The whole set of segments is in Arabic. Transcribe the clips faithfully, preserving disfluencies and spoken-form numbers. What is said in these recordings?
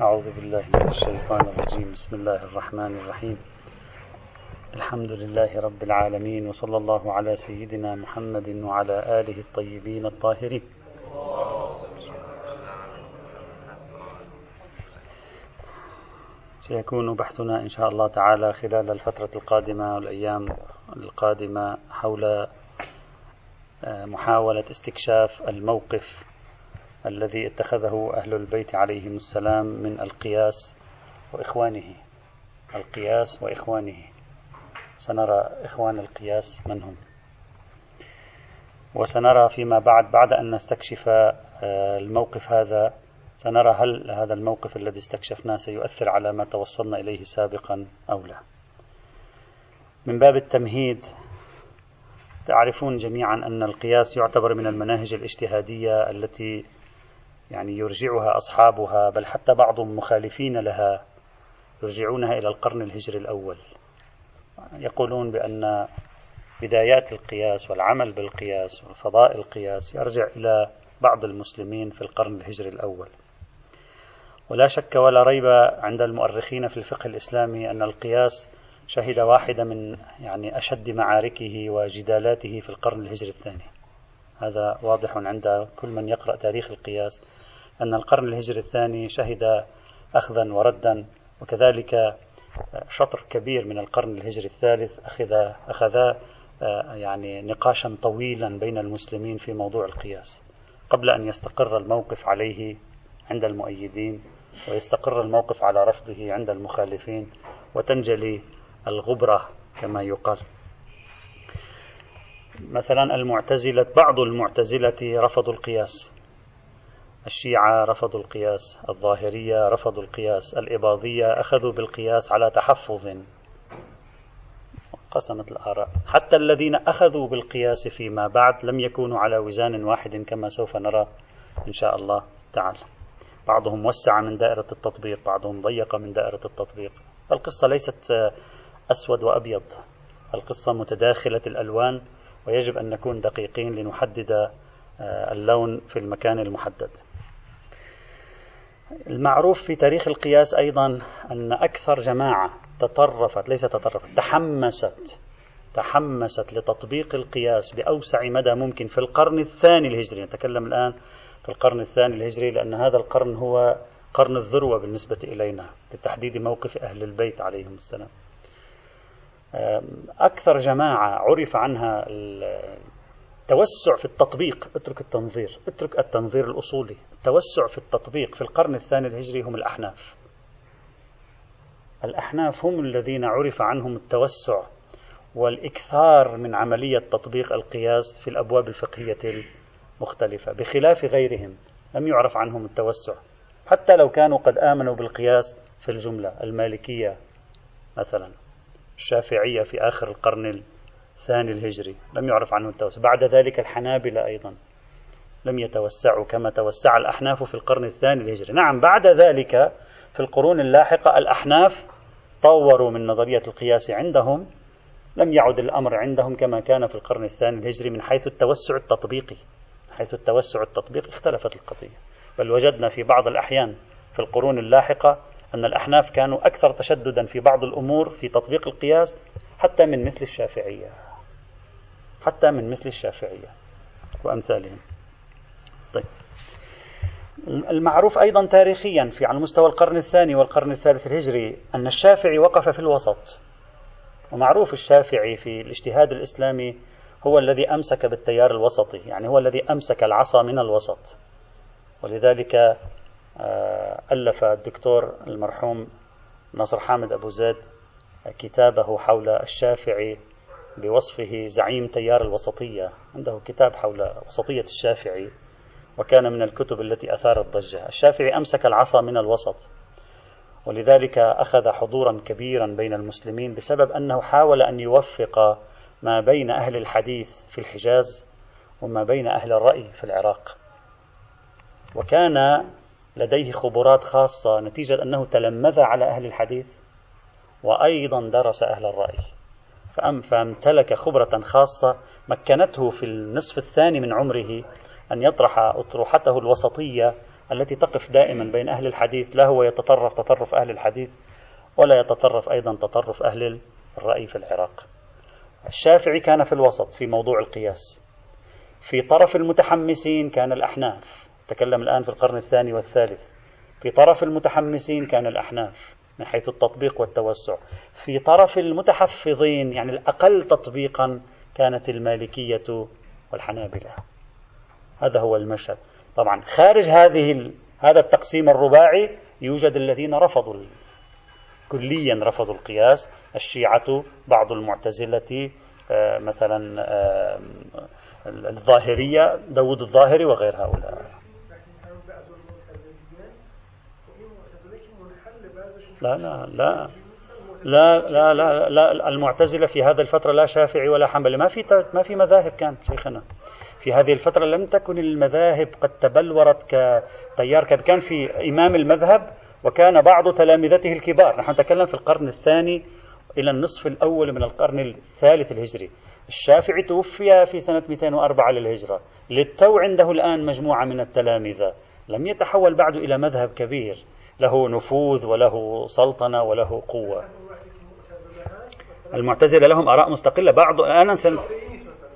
أعوذ بالله من الشيطان الرجيم. بسم الله الرحمن الرحيم. الحمد لله رب العالمين، وصلى الله على سيدنا محمد وعلى آله الطيبين الطاهرين. سيكون بحثنا إن شاء الله تعالى خلال الفترة القادمة والأيام القادمة حول محاولة استكشاف الموقف الذي اتخذه أهل البيت عليهم السلام من القياس وإخوانه. القياس وإخوانه، سنرى إخوان القياس من هم، وسنرى فيما بعد بعد أن نستكشف الموقف هذا، سنرى هل هذا الموقف الذي استكشفناه سيؤثر على ما توصلنا إليه سابقا أو لا. من باب التمهيد، تعرفون جميعا أن القياس يعتبر من المناهج الاجتهادية التي يعني يرجعها أصحابها، بل حتى بعض مخالفين لها يرجعونها إلى القرن الهجري الأول. يقولون بأن بدايات القياس والعمل بالقياس وفضاء القياس يرجع إلى بعض المسلمين في القرن الهجري الأول. ولا شك ولا ريب عند المؤرخين في الفقه الإسلامي أن القياس شهد واحدة من يعني أشد معاركه وجدالاته في القرن الهجري الثاني. هذا واضح عند كل من يقرأ تاريخ القياس، أن القرن الهجري الثاني شهد أخذا وردا، وكذلك شطر كبير من القرن الهجري الثالث أخذ أخذ يعني نقاشا طويلا بين المسلمين في موضوع القياس، قبل أن يستقر الموقف عليه عند المؤيدين، ويستقر الموقف على رفضه عند المخالفين، وتنجلي الغبرة كما يقال. مثلا المعتزلة، بعض المعتزلة رفضوا القياس، الشيعة رفضوا القياس، الظاهرية رفضوا القياس، الإباضية أخذوا بالقياس على تحفظ، قسمت الآراء. حتى الذين أخذوا بالقياس فيما بعد لم يكونوا على وزان واحد كما سوف نرى إن شاء الله تعالى. بعضهم وسع من دائرة التطبيق، بعضهم ضيق من دائرة التطبيق. القصة ليست أسود وأبيض، القصة متداخلة الألوان، ويجب أن نكون دقيقين لنحدد اللون في المكان المحدد. المعروف في تاريخ القياس أيضا أن أكثر جماعة تطرفت، ليس تطرفت، تحمست تحمست لتطبيق القياس بأوسع مدى ممكن في القرن الثاني الهجري. نتكلم الآن في القرن الثاني الهجري، لأن هذا القرن هو قرن الذروة بالنسبة إلينا لتحديد موقف أهل البيت عليهم السلام. أكثر جماعة عرف عنها التوسع في التطبيق، اترك التنظير، اترك التنظير الأصولي، التوسع في التطبيق في القرن الثاني الهجري هم الأحناف. الأحناف هم الذين عرف عنهم التوسع والإكثار من عملية تطبيق القياس في الأبواب الفقهية المختلفة، بخلاف غيرهم لم يعرف عنهم التوسع، حتى لو كانوا قد آمنوا بالقياس في الجملة. المالكية مثلا، الشافعية في آخر القرن الثاني الهجري لم يعرف عنه التوسع. بعد ذلك الحنابلة أيضا لم يتوسعوا كما توسع الأحناف في القرن الثاني الهجري. نعم، بعد ذلك في القرون اللاحقة الأحناف طوروا من نظرية القياس عندهم، لم يعد الأمر عندهم كما كان في القرن الثاني الهجري من حيث التوسع التطبيقي. حيث التوسع التطبيقي اختلفت القضية، بل وجدنا في بعض الأحيان في القرون اللاحقة أن الأحناف كانوا أكثر تشددا في بعض الأمور في تطبيق القياس حتى من مثل الشافعية، حتى من مثل الشافعية وأمثالهم. طيب، المعروف أيضا تاريخيا في على مستوى القرن الثاني والقرن الثالث الهجري أن الشافعي وقف في الوسط. ومعروف الشافعي في الاجتهاد الإسلامي هو الذي أمسك بالتيار الوسطي، يعني هو الذي أمسك العصا من الوسط. ولذلك ألف الدكتور المرحوم ناصر حامد أبو زيد كتابه حول الشافعي بوصفه زعيم تيار الوسطية، عنده كتاب حول وسطية الشافعي، وكان من الكتب التي أثارت ضجة. الشافعي أمسك العصا من الوسط، ولذلك أخذ حضورا كبيرا بين المسلمين بسبب أنه حاول أن يوفق ما بين أهل الحديث في الحجاز وما بين أهل الرأي في العراق، وكان لديه خبرات خاصة نتيجة أنه تلمذ على أهل الحديث وأيضا درس أهل الرأي، فامتلك خبرة خاصة مكنته في النصف الثاني من عمره أن يطرح أطروحته الوسطية التي تقف دائما بين أهل الحديث، لا هو يتطرف تطرف أهل الحديث ولا يتطرف أيضا تطرف أهل الرأي في العراق. الشافعي كان في الوسط في موضوع القياس، في طرف المتحمسين كان الأحناف، تكلم الآن في القرن الثاني والثالث، في طرف المتحمسين كان الأحناف من حيث التطبيق والتوسع، في طرف المتحفظين يعني الأقل تطبيقا كانت المالكية والحنابلة. هذا هو المشهد. طبعا خارج هذه هذا التقسيم الرباعي يوجد الذين رفضوا كليا، رفضوا القياس، الشيعة، بعض المعتزلة مثلا، الظاهرية، داود الظاهري وغير هؤلاء. لا لا لا لا لا لا, لا المعتزلة في هذه الفترة لا شافعي ولا حنبلي، ما في ما في مذاهب كان شيخنا في هذه الفترة، لم تكن المذاهب قد تبلورت كتيار، كان في إمام المذهب وكان بعض تلامذته الكبار. نحن نتكلم في القرن الثاني إلى النصف الأول من القرن الثالث الهجري. الشافعي توفي في سنة مئتين وأربعة للهجرة، للتو عنده الآن مجموعة من التلامذة، لم يتحول بعد إلى مذهب كبير له نفوذ وله سلطنة وله قوة. المعتزلة لهم آراء مستقلة بعض أنا سن...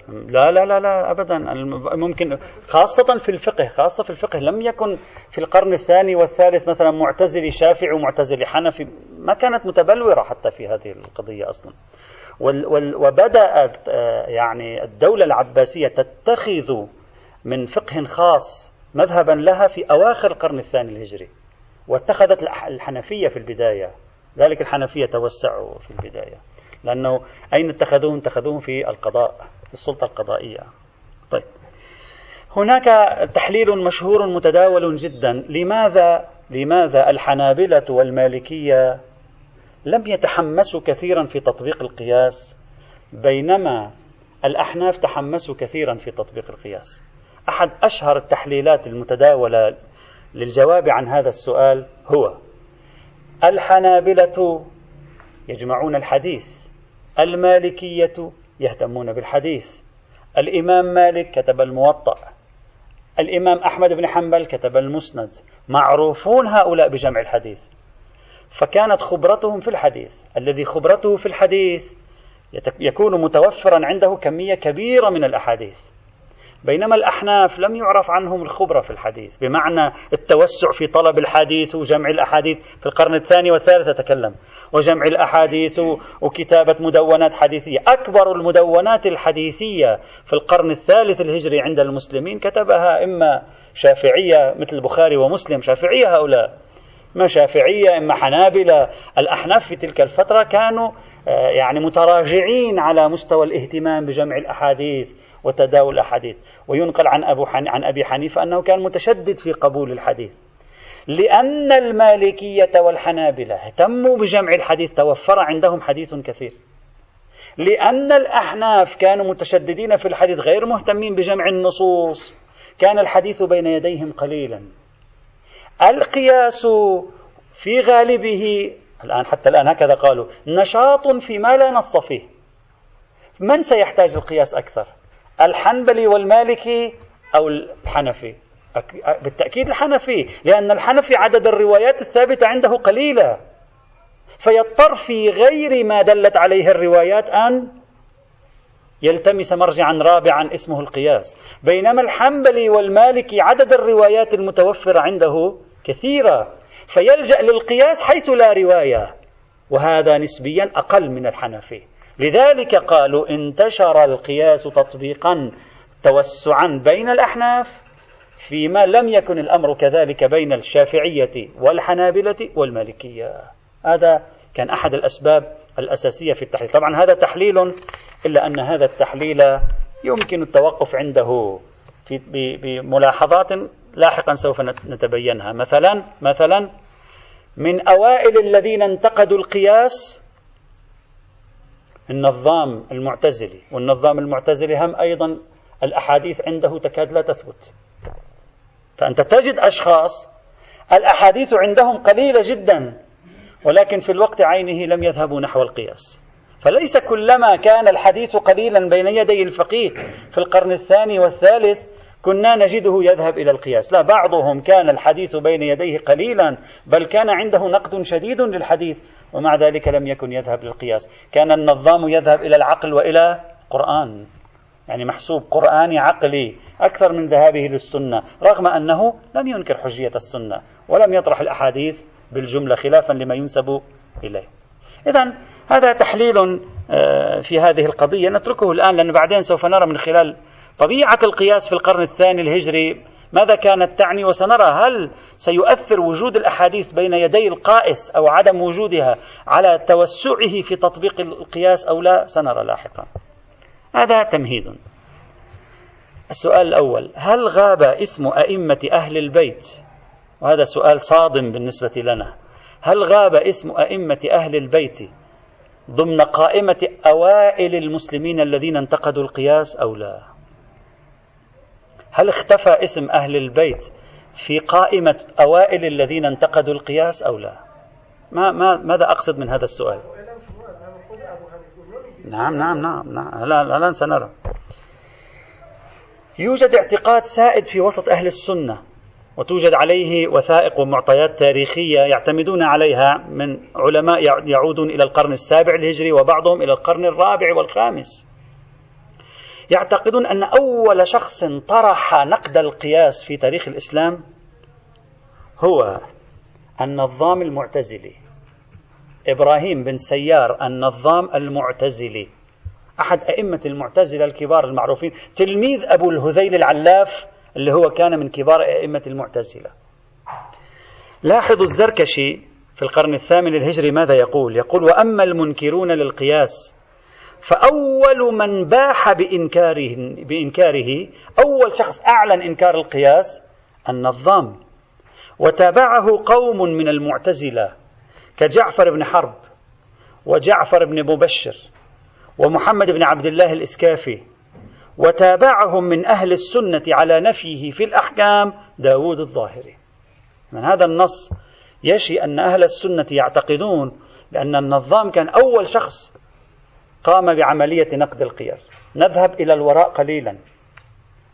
لا لا لا لا أبدا، ممكن خاصة في الفقه، خاصة في الفقه لم يكن في القرن الثاني والثالث مثلا معتزلي شافعي ومعتزلي حنفي، ما كانت متبلورة حتى في هذه القضية أصلا. وبدأت يعني الدولة العباسية تتخذ من فقه خاص مذهبا لها في أواخر القرن الثاني الهجري، واتخذت الحنفية في البداية، ذلك الحنفية توسعوا في البداية، لأنه أين اتخذوهم؟ اتخذوهم في القضاء، في السلطة القضائية. طيب، هناك تحليل مشهور متداول جدا، لماذا لماذا الحنابلة والمالكية لم يتحمسوا كثيرا في تطبيق القياس بينما الأحناف تحمسوا كثيرا في تطبيق القياس؟ أحد أشهر التحليلات المتداولة للجواب عن هذا السؤال هو: الحنابلة يجمعون الحديث، المالكية يهتمون بالحديث، الإمام مالك كتب الموطأ، الإمام أحمد بن حنبل كتب المسند، معروفون هؤلاء بجمع الحديث، فكانت خبرتهم في الحديث، الذي خبرته في الحديث يكون متوفرا عنده كمية كبيرة من الأحاديث، بينما الأحناف لم يعرف عنهم الخبرة في الحديث بمعنى التوسع في طلب الحديث وجمع الأحاديث. في القرن الثاني والثالث أتكلم، وجمع الأحاديث وكتابة مدونات حديثية. أكبر المدونات الحديثية في القرن الثالث الهجري عند المسلمين كتبها إما شافعية مثل البخاري ومسلم، شافعية هؤلاء، إما شافعية إما حنابلة. الأحناف في تلك الفترة كانوا يعني متراجعين على مستوى الاهتمام بجمع الأحاديث وتداول الأحاديث، وينقل عن أبو حن... عن أبي حنيفة أنه كان متشدد في قبول الحديث. لأن المالكية والحنابلة اهتموا بجمع الحديث توفر عندهم حديث كثير، لأن الأحناف كانوا متشددين في الحديث غير مهتمين بجمع النصوص، كان الحديث بين يديهم قليلا. القياس في غالبه الآن حتى الآن هكذا قالوا نشاط فيما لا نص فيه. من سيحتاج القياس أكثر، الحنبلي والمالكي أو الحنفي؟ بالتأكيد الحنفي، لأن الحنفي عدد الروايات الثابتة عنده قليلة، فيضطر في غير ما دلت عليه الروايات أن يلتمس مرجعا رابعا اسمه القياس، بينما الحنبلي والمالكي عدد الروايات المتوفرة عنده كثيرة، فيلجأ للقياس حيث لا رواية، وهذا نسبيا أقل من الحنفي. لذلك قالوا انتشر القياس تطبيقا توسعا بين الأحناف فيما لم يكن الأمر كذلك بين الشافعية والحنابلة والمالكية. هذا كان أحد الأسباب الأساسية في التحليل. طبعا هذا تحليل، إلا أن هذا التحليل يمكن التوقف عنده بملاحظات لاحقا سوف نتبينها. مثلا مثلا من أوائل الذين انتقدوا القياس النظام المعتزلي، والنظام المعتزلي هم أيضا الأحاديث عنده تكاد لا تثبت، فأنت تجد أشخاص الأحاديث عندهم قليلة جدا ولكن في الوقت عينه لم يذهبوا نحو القياس. فليس كلما كان الحديث قليلا بين يدي الفقيه في القرن الثاني والثالث كنا نجده يذهب إلى القياس. لا، بعضهم كان الحديث بين يديه قليلا، بل كان عنده نقد شديد للحديث، ومع ذلك لم يكن يذهب للقياس. كان النظام يذهب إلى العقل وإلى قرآن، يعني محسوب قرآني عقلي أكثر من ذهابه للسنة، رغم أنه لم ينكر حجية السنة ولم يطرح الأحاديث بالجملة خلافا لما ينسب إليه. إذن هذا تحليل في هذه القضية، نتركه الآن لأن بعدين سوف نرى من خلال طبيعة القياس في القرن الثاني الهجري ماذا كانت تعني، وسنرى هل سيؤثر وجود الأحاديث بين يدي القائس أو عدم وجودها على توسعه في تطبيق القياس أو لا، سنرى لاحقا. هذا تمهيد. السؤال الأول: هل غاب اسم أئمة أهل البيت؟ وهذا سؤال صادم بالنسبة لنا. هل غاب اسم أئمة أهل البيت ضمن قائمة أوائل المسلمين الذين انتقدوا القياس أو لا؟ هل اختفى اسم أهل البيت في قائمة أوائل الذين انتقدوا القياس أو لا؟ ما ما ماذا أقصد من هذا السؤال؟ نعم نعم نعم نعم لا لا سنرى. يوجد اعتقاد سائد في وسط أهل السنة، وتوجد عليه وثائق ومعطيات تاريخية يعتمدون عليها من علماء يعودون إلى القرن السابع الهجري وبعضهم إلى القرن الرابع والخامس. يعتقدون أن أول شخص طرح نقد القياس في تاريخ الإسلام هو النظام المعتزلي، إبراهيم بن سيار النظام المعتزلي، أحد أئمة المعتزلة الكبار المعروفين، تلميذ أبو الهذيل العلاف اللي هو كان من كبار أئمة المعتزلة. لاحظوا الزركشي في القرن الثامن الهجري ماذا يقول؟ يقول: وأما المنكرون للقياس فأول من باح بإنكاره, بإنكاره أول شخص أعلن إنكار القياس النظام، وتابعه قوم من المعتزلة كجعفر بن حرب وجعفر بن مبشر ومحمد بن عبد الله الإسكافي، وتابعهم من أهل السنة على نفيه في الأحكام داود الظاهري. من هذا النص يشي أن أهل السنة يعتقدون بأن النظام كان أول شخص قام بعملية نقد القياس. نذهب إلى الوراء قليلا،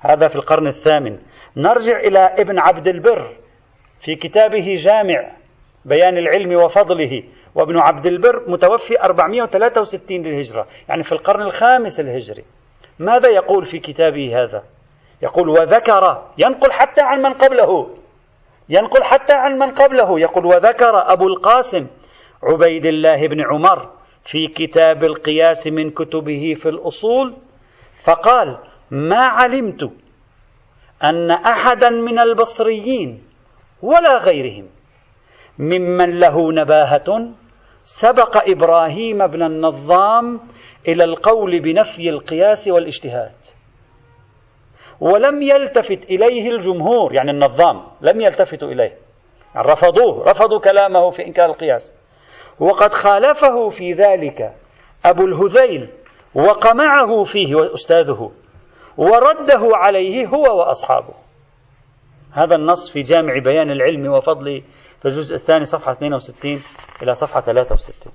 هذا في القرن الثامن، نرجع إلى ابن عبد البر في كتابه جامع بيان العلم وفضله، وابن عبد البر متوفي أربعمئة وثلاثة وستين للهجرة، يعني في القرن الخامس الهجري. ماذا يقول في كتابه هذا؟ يقول: وذكر، ينقل حتى عن من قبله، ينقل حتى عن من قبله، يقول: وذكر أبو القاسم عبيد الله بن عمر في كتاب القياس من كتبه في الأصول فقال: ما علمت أن أحدا من البصريين ولا غيرهم ممن له نباهة سبق إبراهيم بن النظام إلى القول بنفي القياس والاجتهاد، ولم يلتفت إليه الجمهور، يعني النظام لم يلتفت إليه، يعني رفضوه، رفضوا كلامه في إنكار القياس، وقد خالفه في ذلك أبو الهذيل وقمعه فيه وأستاذه، ورده عليه هو وأصحابه. هذا النص في جامع بيان العلم وفضله في الجزء الثاني صفحة اثنين وستين إلى صفحة ثلاثة وستين.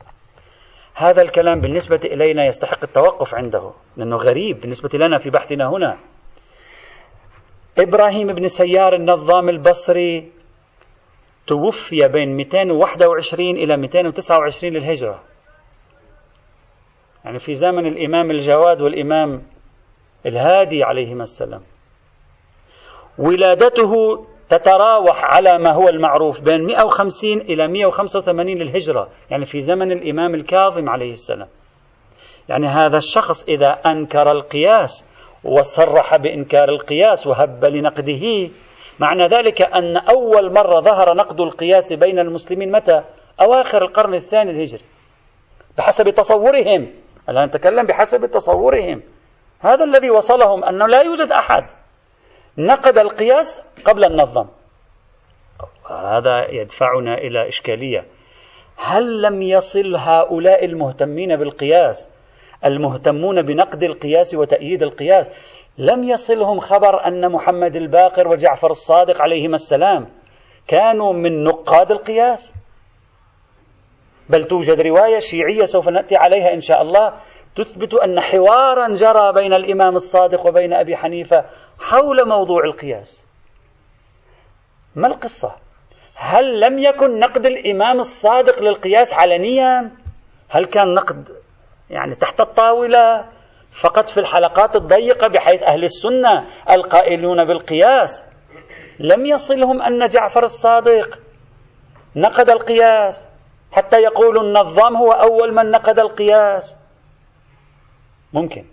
هذا الكلام بالنسبة إلينا يستحق التوقف عنده لأنه غريب بالنسبة لنا في بحثنا هنا. إبراهيم بن سيار النظام البصري توفي بين مئتين وواحد وعشرين إلى مئتين وتسعة وعشرين للهجرة، يعني في زمن الإمام الجواد والإمام الهادي عليهما السلام. ولادته تتراوح على ما هو المعروف بين مئة وخمسين إلى مئة وخمسة وثمانين للهجرة، يعني في زمن الإمام الكاظم عليه السلام. يعني هذا الشخص إذا أنكر القياس وصرح بإنكار القياس وهب لنقده، معنى ذلك أن أول مرة ظهر نقد القياس بين المسلمين متى؟ أواخر القرن الثاني الهجري بحسب تصورهم. الآن نتكلم بحسب تصورهم، هذا الذي وصلهم أنه لا يوجد أحد نقد القياس قبل النظام. هذا يدفعنا إلى إشكالية: هل لم يصل هؤلاء المهتمين بالقياس، المهتمون بنقد القياس وتأييد القياس، لم يصلهم خبر أن محمد الباقر وجعفر الصادق عليهما السلام كانوا من نقاد القياس؟ بل توجد رواية شيعية سوف نأتي عليها إن شاء الله تثبت أن حوارا جرى بين الإمام الصادق وبين أبي حنيفة حول موضوع القياس. ما القصة؟ هل لم يكن نقد الإمام الصادق للقياس علنيا؟ هل كان نقد يعني تحت الطاولة فقط في الحلقات الضيقة بحيث أهل السنة القائلون بالقياس لم يصلهم أن جعفر الصادق نقد القياس حتى يقول النظام هو أول من نقد القياس؟ ممكن.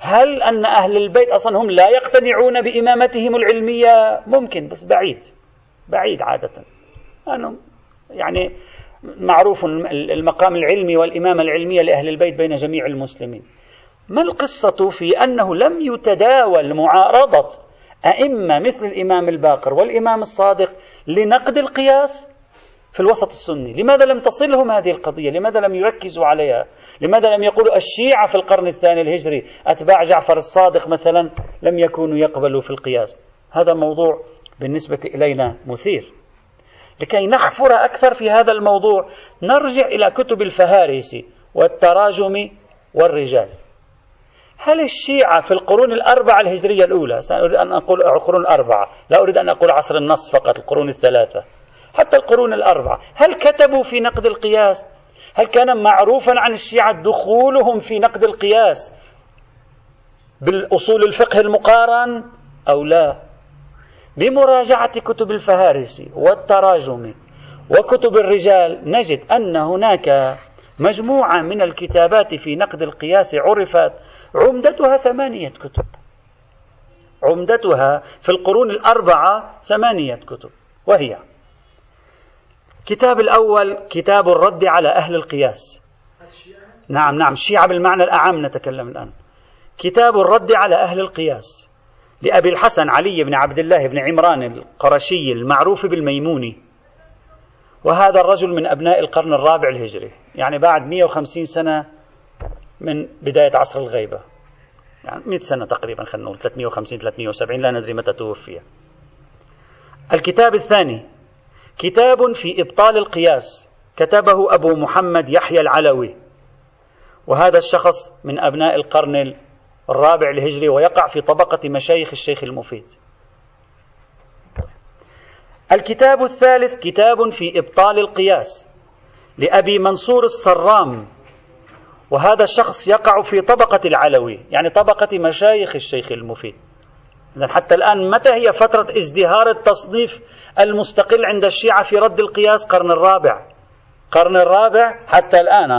هل أن أهل البيت أصلا هم لا يقتنعون بإمامتهم العلمية؟ ممكن، بس بعيد بعيد عادة. أنا يعني معروف المقام العلمي والإمامة العلمية لأهل البيت بين جميع المسلمين. ما القصة في أنه لم يتداول معارضة أئمة مثل الإمام الباقر والإمام الصادق لنقد القياس في الوسط السني؟ لماذا لم تصلهم هذه القضية؟ لماذا لم يركزوا عليها؟ لماذا لم يقولوا الشيعة في القرن الثاني الهجري أتباع جعفر الصادق مثلا لم يكونوا يقبلوا في القياس؟ هذا موضوع بالنسبة إلينا مثير. لكي نحفر أكثر في هذا الموضوع نرجع إلى كتب الفهارسي والتراجم والرجال. هل الشيعة في القرون الأربعة الهجرية الأولى، سأريد أن أقول القرون الأربعة، لا أريد أن أقول عصر النص فقط، القرون الثلاثة، حتى القرون الأربعة، هل كتبوا في نقد القياس؟ هل كان معروفا عن الشيعة دخولهم في نقد القياس بالأصول الفقه المقارن أو لا؟ بمراجعة كتب الفهارسي والتراجم وكتب الرجال نجد أن هناك مجموعة من الكتابات في نقد القياس عرفت عمدتها ثمانية كتب، عمدتها في القرون الأربعة ثمانية كتب، وهي كتاب الأول كتاب الرد على أهل القياس. نعم نعم الشيعة بالمعنى الأعام نتكلم الآن. كتاب الرد على أهل القياس لأبي الحسن علي بن عبد الله بن عمران القرشي المعروف بالميموني، وهذا الرجل من أبناء القرن الرابع الهجري، يعني بعد مئة وخمسين سنة من بداية عصر الغيبة، يعني مئة سنة تقريبا، خلينا نقول ثلاثمئة وخمسين ثلاثمئة وسبعين، لا ندري متى توفي. الكتاب الثاني كتاب في إبطال القياس كتبه أبو محمد يحيى العلوي، وهذا الشخص من أبناء القرن الرابع الهجري ويقع في طبقة مشايخ الشيخ المفيد. الكتاب الثالث كتاب في إبطال القياس لأبي منصور الصرام، وهذا الشخص يقع في طبقة العلوي، يعني طبقة مشايخ الشيخ المفيد. إذن حتى الآن متى هي فترة ازدهار التصنيف المستقل عند الشيعة في رد القياس؟ قرن الرابع، قرن الرابع حتى الآن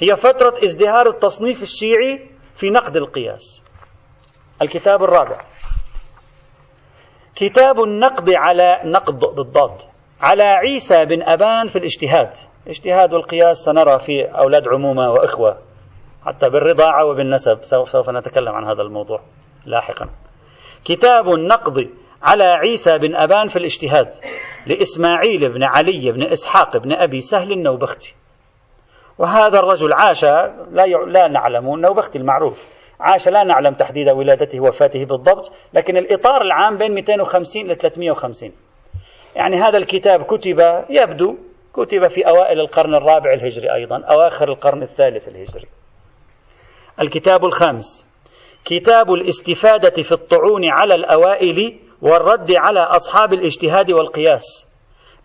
هي فترة ازدهار التصنيف الشيعي في نقد القياس. الكتاب الرابع كتاب النقد على نقد بالضاد على عيسى بن أبان في الاجتهاد. الاجتهاد والقياس سنرى في أولاد عمومة وإخوة، حتى بالرضاعة وبالنسب سوف نتكلم عن هذا الموضوع لاحقا. كتاب النقد على عيسى بن أبان في الاجتهاد لإسماعيل بن علي بن إسحاق بن أبي سهل النوبختي، وهذا الرجل عاش لا لا نعلم، النوبختي المعروف عاش لا نعلم تحديد ولادته وفاته بالضبط، لكن الإطار العام بين مئتين وخمسين إلى ثلاثمئة وخمسين. يعني هذا الكتاب كتب يبدو كتب في أوائل القرن الرابع الهجري، أيضا أواخر القرن الثالث الهجري. الكتاب الخامس كتاب الاستفادة في الطعون على الأوائل والرد على أصحاب الاجتهاد والقياس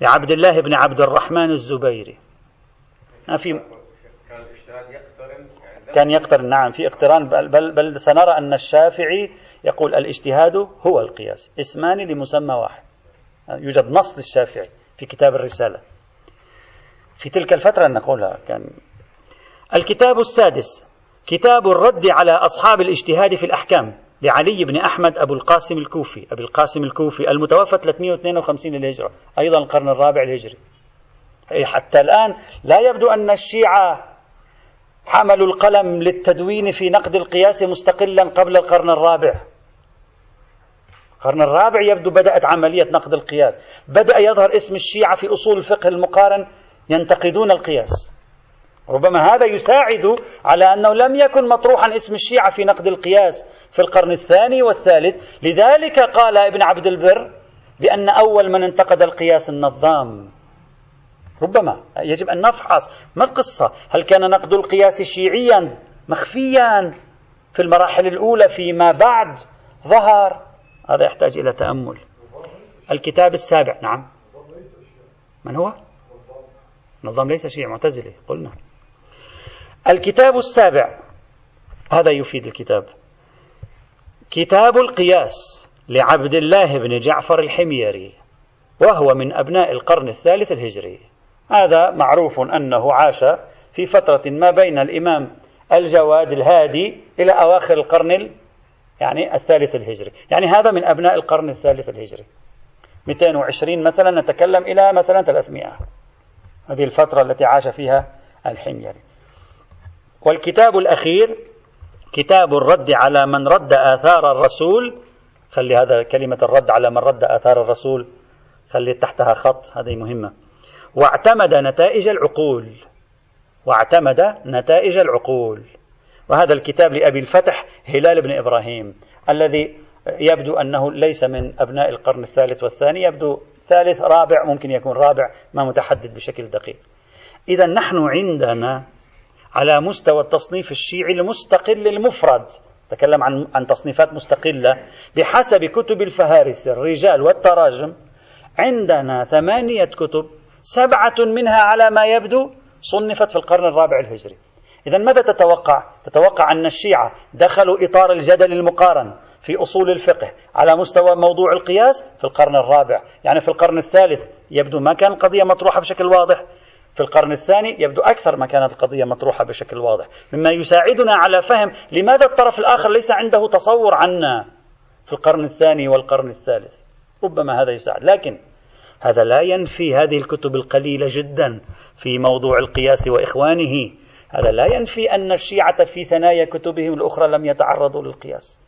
لعبد الله بن عبد الرحمن الزبيري. في كان يقترن، نعم في اقتران، بل, بل سنرى أن الشافعي يقول الاجتهاد هو القياس، اسمان لمسمى واحد، يوجد نص للشافعي في كتاب الرسالة في تلك الفترة نقولها كان. الكتاب السادس كتاب الرد على أصحاب الاجتهاد في الأحكام لعلي بن أحمد أبو القاسم الكوفي، أبو القاسم الكوفي المتوفى ثلاثمئة واثنين وخمسين للهجرة، أيضا القرن الرابع الهجري. حتى الآن لا يبدو أن الشيعة حملوا القلم للتدوين في نقد القياس مستقلا قبل القرن الرابع. القرن الرابع يبدو بدأت عملية نقد القياس، بدأ يظهر اسم الشيعة في أصول الفقه المقارن ينتقدون القياس. ربما هذا يساعد على أنه لم يكن مطروحا اسم الشيعة في نقد القياس في القرن الثاني والثالث، لذلك قال ابن عبد البر بأن أول من انتقد القياس النظام. ربما يجب أن نفحص ما القصة، هل كان نقد القياس شيعيا مخفيا في المراحل الأولى، فيما بعد ظهر. هذا يحتاج إلى تأمل. الكتاب السابع. نعم، من هو؟ نظام ليس شيعي، معتزلي قلنا. الكتاب السابع، هذا يفيد الكتاب، كتاب القياس لعبد الله بن جعفر الحميري، وهو من أبناء القرن الثالث الهجري. هذا معروف أنه عاش في فترة ما بين الإمام الجواد الهادي إلى أواخر القرن يعني الثالث الهجري، يعني هذا من أبناء القرن الثالث الهجري، مئتين وعشرين مثلا نتكلم إلى مثلا ثلاثمئة، هذه الفترة التي عاش فيها الحميري. والكتاب الأخير كتاب الرد على من رد آثار الرسول، خلي هذا كلمة الرد على من رد آثار الرسول خلي تحتها خط، هذه مهمة. واعتمد نتائج العقول، واعتمد نتائج العقول، وهذا الكتاب لأبي الفتح هلال بن إبراهيم، الذي يبدو أنه ليس من أبناء القرن الثالث والثاني، يبدو ثالث رابع، ممكن يكون رابع، ما متحدد بشكل دقيق. إذا نحن عندنا على مستوى التصنيف الشيعي المستقل المفرد، تكلم عن عن تصنيفات مستقلة بحسب كتب الفهارس الرجال والتراجم، عندنا ثمانية كتب، سبعة منها على ما يبدو صنفت في القرن الرابع الهجري. إذا ماذا تتوقع؟ تتوقع أن الشيعة دخلوا إطار الجدل المقارن في أصول الفقه على مستوى موضوع القياس في القرن الرابع، يعني في القرن الثالث يبدو ما كان القضية مطروحة بشكل واضح، في القرن الثاني يبدو أكثر ما كانت القضية مطروحة بشكل واضح، مما يساعدنا على فهم لماذا الطرف الآخر ليس عنده تصور عنا في القرن الثاني والقرن الثالث. ربما هذا يساعد، لكن هذا لا ينفي هذه الكتب القليلة جدا في موضوع القياس وإخوانه، هذا لا ينفي أن الشيعة في ثنايا كتبهم الأخرى لم يتعرضوا للقياس.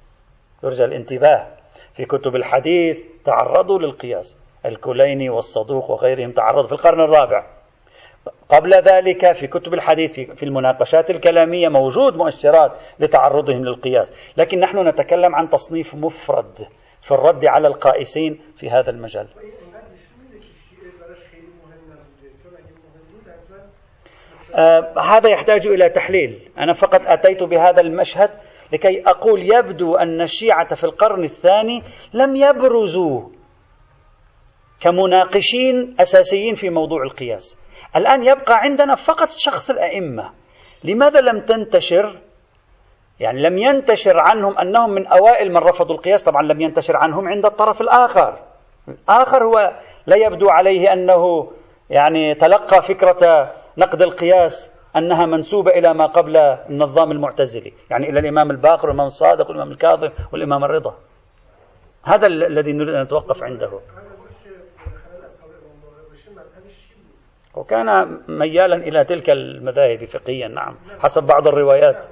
يرجى الانتباه، في كتب الحديث تعرضوا للقياس، الكليني والصدوق وغيرهم تعرضوا في القرن الرابع. قبل ذلك في كتب الحديث في المناقشات الكلامية موجود مؤشرات لتعرضهم للقياس، لكن نحن نتكلم عن تصنيف مفرد في الرد على القائسين في هذا المجال. آه هذا يحتاج إلى تحليل، أنا فقط أتيت بهذا المشهد لكي أقول يبدو أن الشيعة في القرن الثاني لم يبرزوا كمناقشين أساسيين في موضوع القياس. الآن يبقى عندنا فقط شخص الأئمة، لماذا لم تنتشر؟ يعني لم ينتشر عنهم أنهم من أوائل من رفضوا القياس، طبعا لم ينتشر عنهم عند الطرف الآخر. الآخر هو لا يبدو عليه أنه يعني تلقى فكرة نقد القياس أنها منسوبة إلى ما قبل النظام المعتزلي، يعني إلى الإمام الباقر والإمام الصادق والإمام الكاظم والإمام الرضا. هذا الذي نريد أن نتوقف عنده. وكان ميالا إلى تلك المذاهب فقهيا، نعم، حسب بعض الروايات.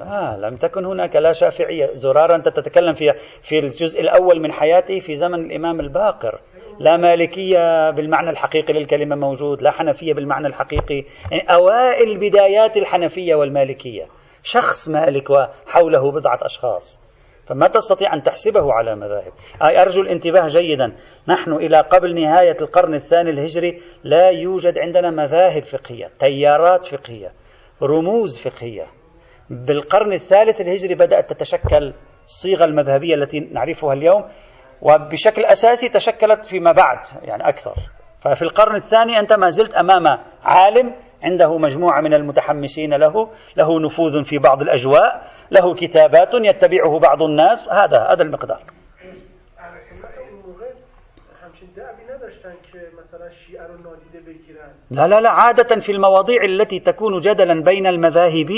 آه لم تكن هناك لا شافعية. زرارة أنت تتكلم فيها في الجزء الأول من حياته في زمن الإمام الباقر. لا مالكية بالمعنى الحقيقي للكلمة موجود، لا حنفية بالمعنى الحقيقي، يعني أوائل بدايات الحنفية والمالكية، شخص مالك وحوله بضعة أشخاص، فما تستطيع أن تحسبه على مذاهب. أرجو الانتباه جيدا، نحن إلى قبل نهاية القرن الثاني الهجري لا يوجد عندنا مذاهب فقهية، تيارات فقهية، رموز فقهية. بالقرن الثالث الهجري بدأت تتشكل الصيغة المذهبية التي نعرفها اليوم، وبشكل أساسي تشكلت فيما بعد يعني أكثر. ففي القرن الثاني أنت ما زلت أمام عالم عنده مجموعة من المتحمسين له، له نفوذ في بعض الأجواء، له كتابات يتبعه بعض الناس، هذا هذا المقدار. لا لا لا عادة في المواضيع التي تكون جدلا بين المذاهب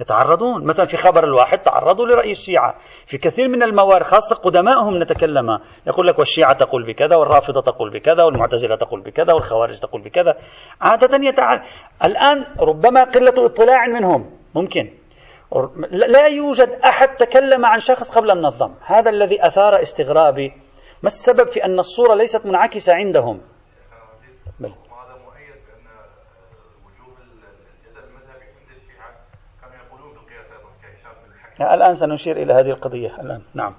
يتعرضون، مثلا في خبر الواحد تعرضوا لرأي الشيعة في كثير من الموارد، خاصة قدمائهم نتكلم، يقول لك والشيعة تقول بكذا، والرافضة تقول بكذا، والمعتزلة تقول بكذا، والخوارج تقول بكذا، عادة يتعرض. الآن ربما قلة اطلاع منهم، ممكن لا يوجد أحد تكلم عن شخص قبل النظام، هذا الذي أثار استغرابي. ما السبب في أن الصورة ليست منعكسة عندهم؟ بل الآن سنشير إلى هذه القضية الآن. نعم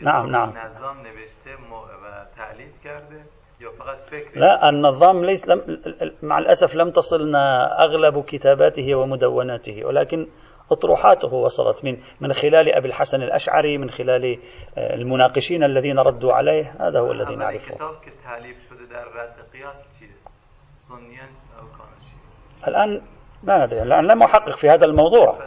نعم نعم. تعليم كارده فقط فكري؟ لا، النظام ليس لم مع الأسف لم تصلنا أغلب كتاباته ومدوناته، ولكن أطروحاته وصلت من من خلال أبي الحسن الأشعري، من خلال المناقشين الذين ردوا عليه. هذا هو الذي نعرفه. الآن ما ندري، الآن لم أحقق في هذا الموضوع.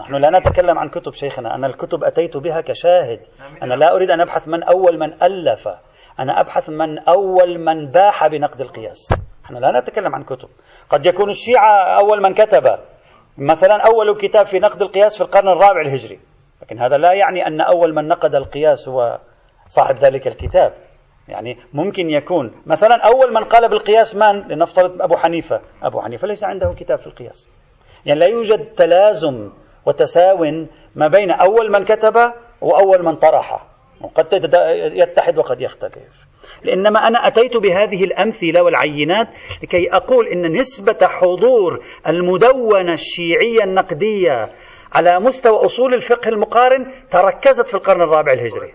نحن لا نتكلم عن كتب شيخنا، أنا الكتب أتيت بها كشاهد، أنا لا أريد أن أبحث من أول من ألف، أنا أبحث من أول من باح بنقد القياس. نحن لا نتكلم عن كتب، قد يكون الشيعة أول من كتب مثلا أول كتاب في نقد القياس في القرن الرابع الهجري، لكن هذا لا يعني أن أول من نقد القياس هو صاحب ذلك الكتاب. يعني ممكن يكون مثلا أول من قال بالقياس من؟ لنفترض أبو حنيفة، أبو حنيفة ليس عنده كتاب في القياس. يعني لا يوجد تلازم وتساوٍ ما بين أول من كتب وأول من طرحه، وقد يتحد وقد يختلف. لإنما أنا أتيت بهذه الأمثلة والعينات لكي أقول إن نسبة حضور المدونة الشيعية النقدية على مستوى أصول الفقه المقارن تركزت في القرن الرابع الهجري.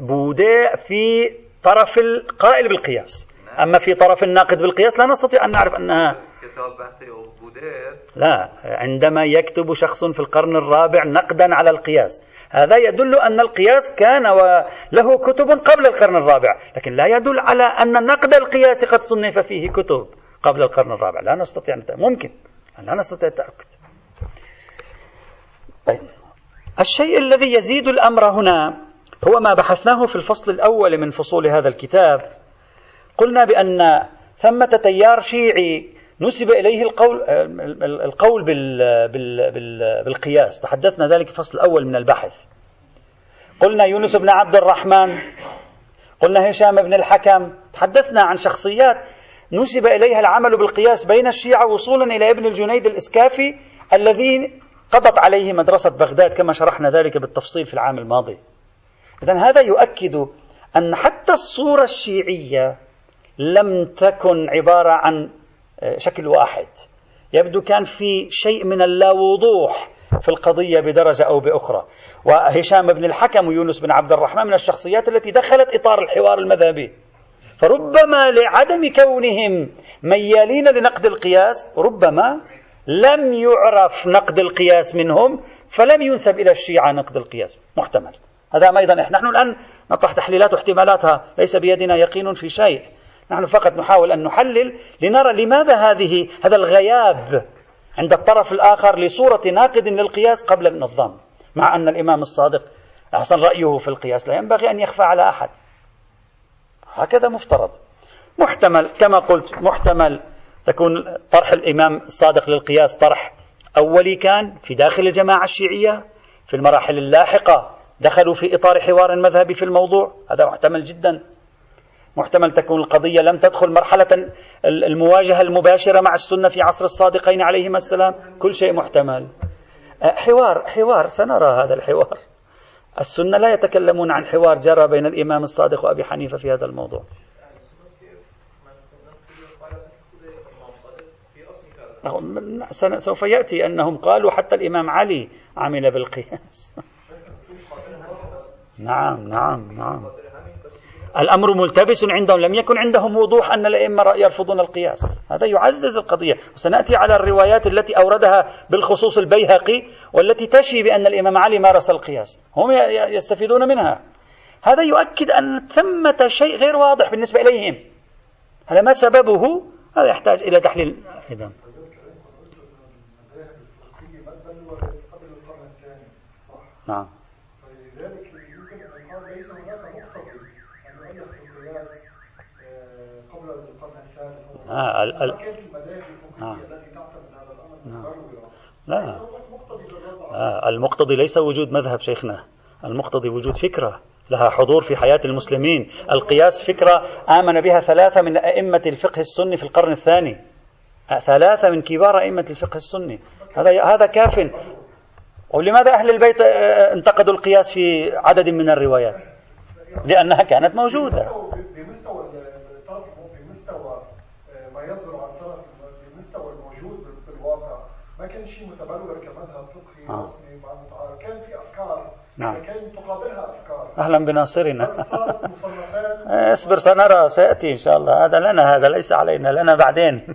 بوده في طرف القائل بالقياس، أما في طرف الناقد بالقياس لا نستطيع أن نعرف أنها لا. عندما يكتب شخص في القرن الرابع نقدا على القياس، هذا يدل أن القياس كان وله كتب قبل القرن الرابع، لكن لا يدل على أن النقد القياسي قد صنف فيه كتب قبل القرن الرابع. لا نستطيع أن ممكن لا نستطيع التأكد. طيب، الشيء الذي يزيد الأمر هنا هو ما بحثناه في الفصل الأول من فصول هذا الكتاب. قلنا بأن ثمة تيار شيعي نسب إليه القول القول بالقياس، تحدثنا ذلك في الفصل الأول من البحث. قلنا يونس بن عبد الرحمن، قلنا هشام بن الحكم، تحدثنا عن شخصيات نسب إليها العمل بالقياس بين الشيعة وصولا إلى ابن الجنيد الإسكافي الذي قضت عليه مدرسة بغداد، كما شرحنا ذلك بالتفصيل في العام الماضي. إذن هذا يؤكد أن حتى الصورة الشيعية لم تكن عبارة عن شكل واحد، يبدو كان في شيء من اللاوضوح في القضية بدرجة أو بأخرى. وهشام بن الحكم ويونس بن عبد الرحمن من الشخصيات التي دخلت إطار الحوار المذهبي، فربما لعدم كونهم ميالين لنقد القياس ربما لم يعرف نقد القياس منهم، فلم ينسب إلى الشيعة نقد القياس، محتمل هذا أيضا. نحن الآن نطرح تحليلات واحتمالاتها، ليس بيدنا يقين في شيء، نحن فقط نحاول أن نحلل لنرى لماذا هذه هذا الغياب عند الطرف الآخر لصورة ناقد للقياس قبل النظام، مع أن الإمام الصادق أحسن رأيه في القياس لا ينبغي أن يخفى على أحد، هكذا مفترض. محتمل كما قلت، محتمل تكون طرح الإمام الصادق للقياس طرح أولي كان في داخل الجماعة الشيعية، في المراحل اللاحقة دخلوا في إطار حوار مذهبي في الموضوع، هذا محتمل جدا. محتمل تكون القضية لم تدخل مرحلة المواجهة المباشرة مع السنة في عصر الصادقين عليهما السلام، كل شيء محتمل. حوار حوار سنرى هذا الحوار، السنة لا يتكلمون عن حوار جرى بين الإمام الصادق وأبي حنيفة في هذا الموضوع. سوف يأتي أنهم قالوا حتى الإمام علي عمل بالقياس. نعم نعم نعم الأمر ملتبس عندهم، لم يكن عندهم وضوح أن الأئمة يرفضون القياس، هذا يعزز القضية. وسنأتي على الروايات التي أوردها بالخصوص البيهقي والتي تشي بأن الإمام علي مارس القياس، هم يستفيدون منها. هذا يؤكد أن ثمة شيء غير واضح بالنسبة إليهم، هذا ما سببه، هذا يحتاج إلى تحليل أيضا. نعم آه ال ال آه لا آه المقتضي ليس وجود مذهب شيخنا، المقتضي وجود فكرة لها حضور في حياة المسلمين. القياس فكرة آمن بها ثلاثة من أئمة الفقه السني في القرن الثاني، ثلاثة من كبار أئمة الفقه السني، هذا هذا كاف. ولماذا أهل البيت انتقدوا القياس في عدد من الروايات؟ لأنها كانت موجودة. ما كان شيء متبرر كمذهب فقهي آه. رسمي مع المتعارف، كان في أفكار نعم. كان تقابلها أفكار. أهلا بناصرنا. اصبر سنرى، سيأتي إن شاء الله. هذا لنا، هذا ليس علينا، لنا بعدين.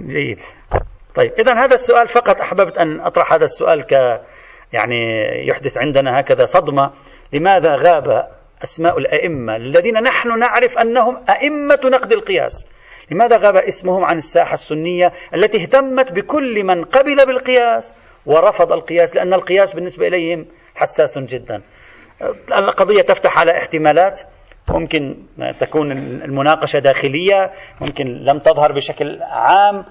جيد. طيب إذن هذا السؤال فقط أحببت أن أطرح هذا السؤال ك يعني يحدث عندنا هكذا صدمة. لماذا غاب أسماء الأئمة الذين نحن نعرف أنهم أئمة نقد القياس؟ لماذا غاب اسمهم عن الساحة السنية التي اهتمت بكل من قبل بالقياس ورفض القياس، لأن القياس بالنسبة إليهم حساس جدا. القضية تفتح على احتمالات، ممكن تكون المناقشة داخلية، ممكن لم تظهر بشكل عام.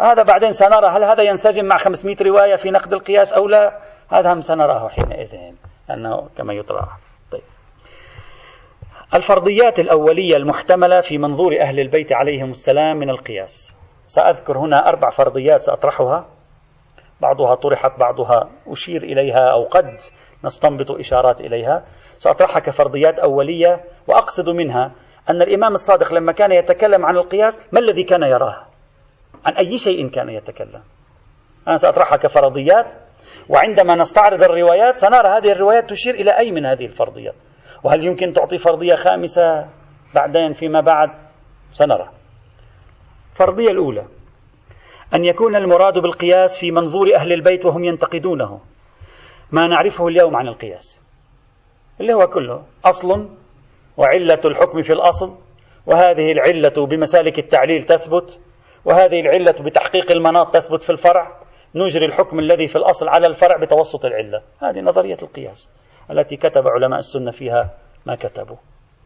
هذا بعدين سنرى، هل هذا ينسجم مع خمسمائة رواية في نقد القياس أو لا؟ هذا هم سنراه حينئذ، لأنه كما يطرح. طيب. الفرضيات الأولية المحتملة في منظور أهل البيت عليهم السلام من القياس. سأذكر هنا أربع فرضيات سأطرحها، بعضها طرحت، بعضها أشير إليها أو قد نستنبط إشارات إليها. سأطرحها كفرضيات أولية، وأقصد منها أن الإمام الصادق لما كان يتكلم عن القياس ما الذي كان يراه، عن أي شيء كان يتكلم. أنا سأطرحها كفرضيات، وعندما نستعرض الروايات سنرى هذه الروايات تشير إلى أي من هذه الفرضيات، وهل يمكن تعطي فرضية خامسة بعدين فيما بعد سنرى. الفرضية الأولى أن يكون المراد بالقياس في منظور أهل البيت وهم ينتقدونه ما نعرفه اليوم عن القياس، اللي هو كله أصل وعلة الحكم في الأصل، وهذه العلة بمسالك التعليل تثبت، وهذه العلة بتحقيق المناط تثبت في الفرع، نجري الحكم الذي في الأصل على الفرع بتوسط العلة. هذه نظرية القياس التي كتب علماء السنة فيها ما كتبوا،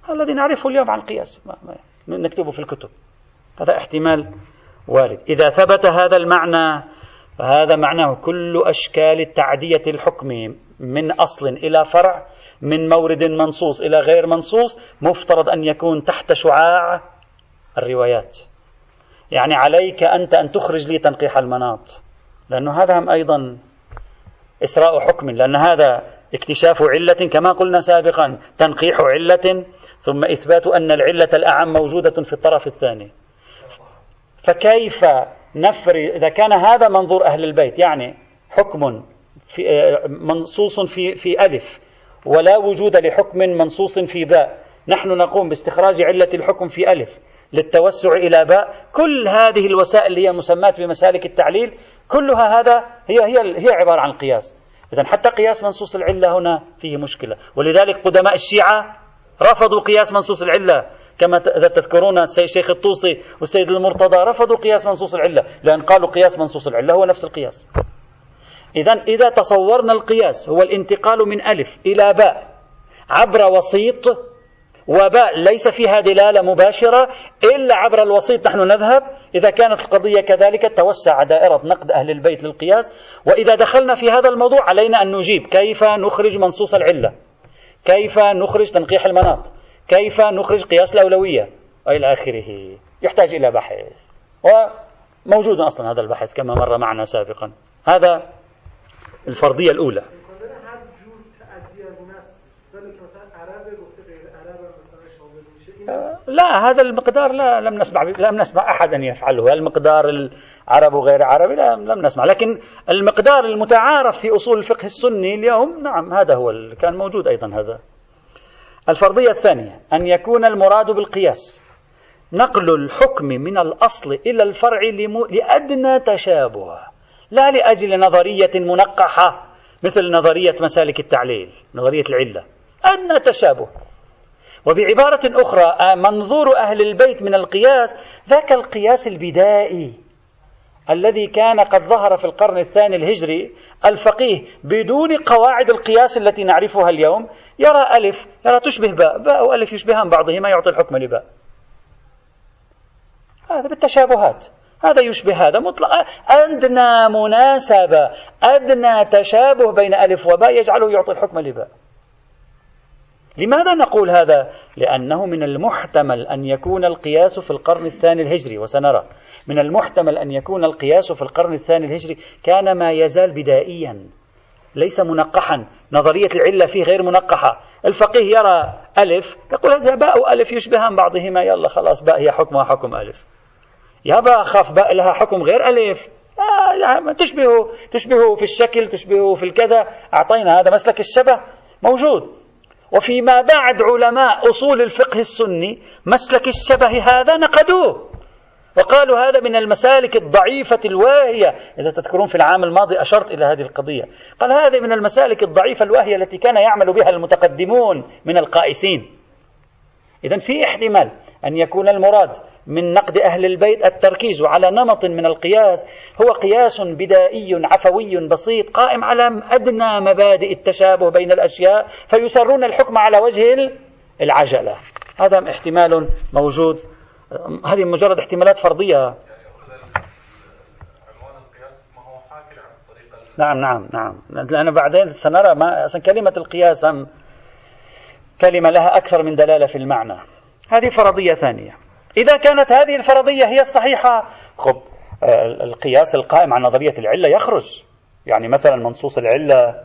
هذا الذي نعرفه اليوم عن القياس، ما ما نكتبه في الكتب. هذا احتمال وارد. إذا ثبت هذا المعنى فهذا معناه كل أشكال تعدية الحكم من أصل إلى فرع، من مورد منصوص إلى غير منصوص، مفترض أن يكون تحت شعاع الروايات. يعني عليك أنت أن تخرج لي تنقيح المناط، لأنه هذا هم أيضا إسراء حكم، لأن هذا اكتشاف علة كما قلنا سابقا، تنقيح علة، ثم إثبات أن العلة الأعم موجودة في الطرف الثاني. فكيف نفرض إذا كان هذا منظور أهل البيت، يعني حكم في منصوص في, في ألف ولا وجود لحكم منصوص في باء، نحن نقوم باستخراج علة الحكم في ألف للتوسع إلى باء. كل هذه الوسائل اللي هي مسمات بمسالك التعليل كلها هذا هي هي هي عبارة عن قياس. إذن حتى قياس منصوص العلة هنا فيه مشكلة، ولذلك قدماء الشيعة رفضوا قياس منصوص العلة، كما تذكرون السيد شيخ الطوسي والسيد المرتضى رفضوا قياس منصوص العلة، لأن قالوا قياس منصوص العلة هو نفس القياس. إذن إذا تصورنا القياس هو الانتقال من ألف إلى باء عبر وسيط، وباء ليس فيها دلالة مباشرة إلا عبر الوسيط نحن نذهب، إذا كانت القضية كذلك توسع دائرة نقد أهل البيت للقياس. وإذا دخلنا في هذا الموضوع علينا أن نجيب كيف نخرج منصوص العلة، كيف نخرج تنقيح المناط، كيف نخرج قياس الأولوية وإلى آخره. يحتاج إلى بحث، وموجود أصلا هذا البحث كما مر معنا سابقا. هذا الفرضية الأولى. لا، هذا المقدار لا لم نسمع لم نسمع أحدا يفعله. المقدار العربي وغير عربي لا لم نسمع، لكن المقدار المتعارف في أصول الفقه السني اليوم نعم هذا هو اللي كان موجود أيضا. هذا الفرضية الثانية أن يكون المراد بالقياس نقل الحكم من الأصل إلى الفرع لأدنى تشابه، لا لأجل نظرية منقحة مثل نظرية مسالك التعليل، نظرية العلة، أدنى تشابه. وبعبارة أخرى منظور أهل البيت من القياس ذاك القياس البدائي الذي كان قد ظهر في القرن الثاني الهجري. الفقيه بدون قواعد القياس التي نعرفها اليوم يرى ألف يرى تشبه باء، باء وألف يشبهان بعضهما يعطي الحكم لباء، هذا بالتشابهات، هذا يشبه هذا، مطلق أدنى مناسبة أدنى تشابه بين ألف وباء يجعله يعطي الحكم لباء. لماذا نقول هذا؟ لأنه من المحتمل أن يكون القياس في القرن الثاني الهجري، وسنرى من المحتمل أن يكون القياس في القرن الثاني الهجري كان ما يزال بدائيا ليس منقحا، نظرية العلة فيه غير منقحة. الفقيه يرى ألف يقول هذا باء وألف يشبهان بعضهما، يلا خلاص باء هي حكمها حكم ألف، يا باء خاف باء لها حكم غير ألف، آه يعني تشبهه تشبهه في الشكل، تشبهه في الكذا. أعطينا هذا مسلك الشبه موجود. وفيما بعد علماء أصول الفقه السني مسلك الشبه هذا نقدوه وقالوا هذا من المسالك الضعيفة الواهية. إذا تذكرون في العام الماضي أشرت إلى هذه القضية، قال هذا من المسالك الضعيفة الواهية التي كان يعمل بها المتقدمون من القائسين. إذن في احتمال أن يكون المراد من نقد أهل البيت التركيز على نمط من القياس هو قياس بدائي عفوي بسيط قائم على أدنى مبادئ التشابه بين الأشياء، فيسرون الحكم على وجه العجلة. هذا احتمال موجود، هذه مجرد احتمالات فرضية. نعم نعم نعم لأن بعدين سنرى ما أصلا كلمة القياس هم كلمة لها أكثر من دلالة في المعنى. هذه فرضية ثانية. إذا كانت هذه الفرضية هي الصحيحة، خب القياس القائم عن نظرية العلة يخرج. يعني مثلا منصوص العلة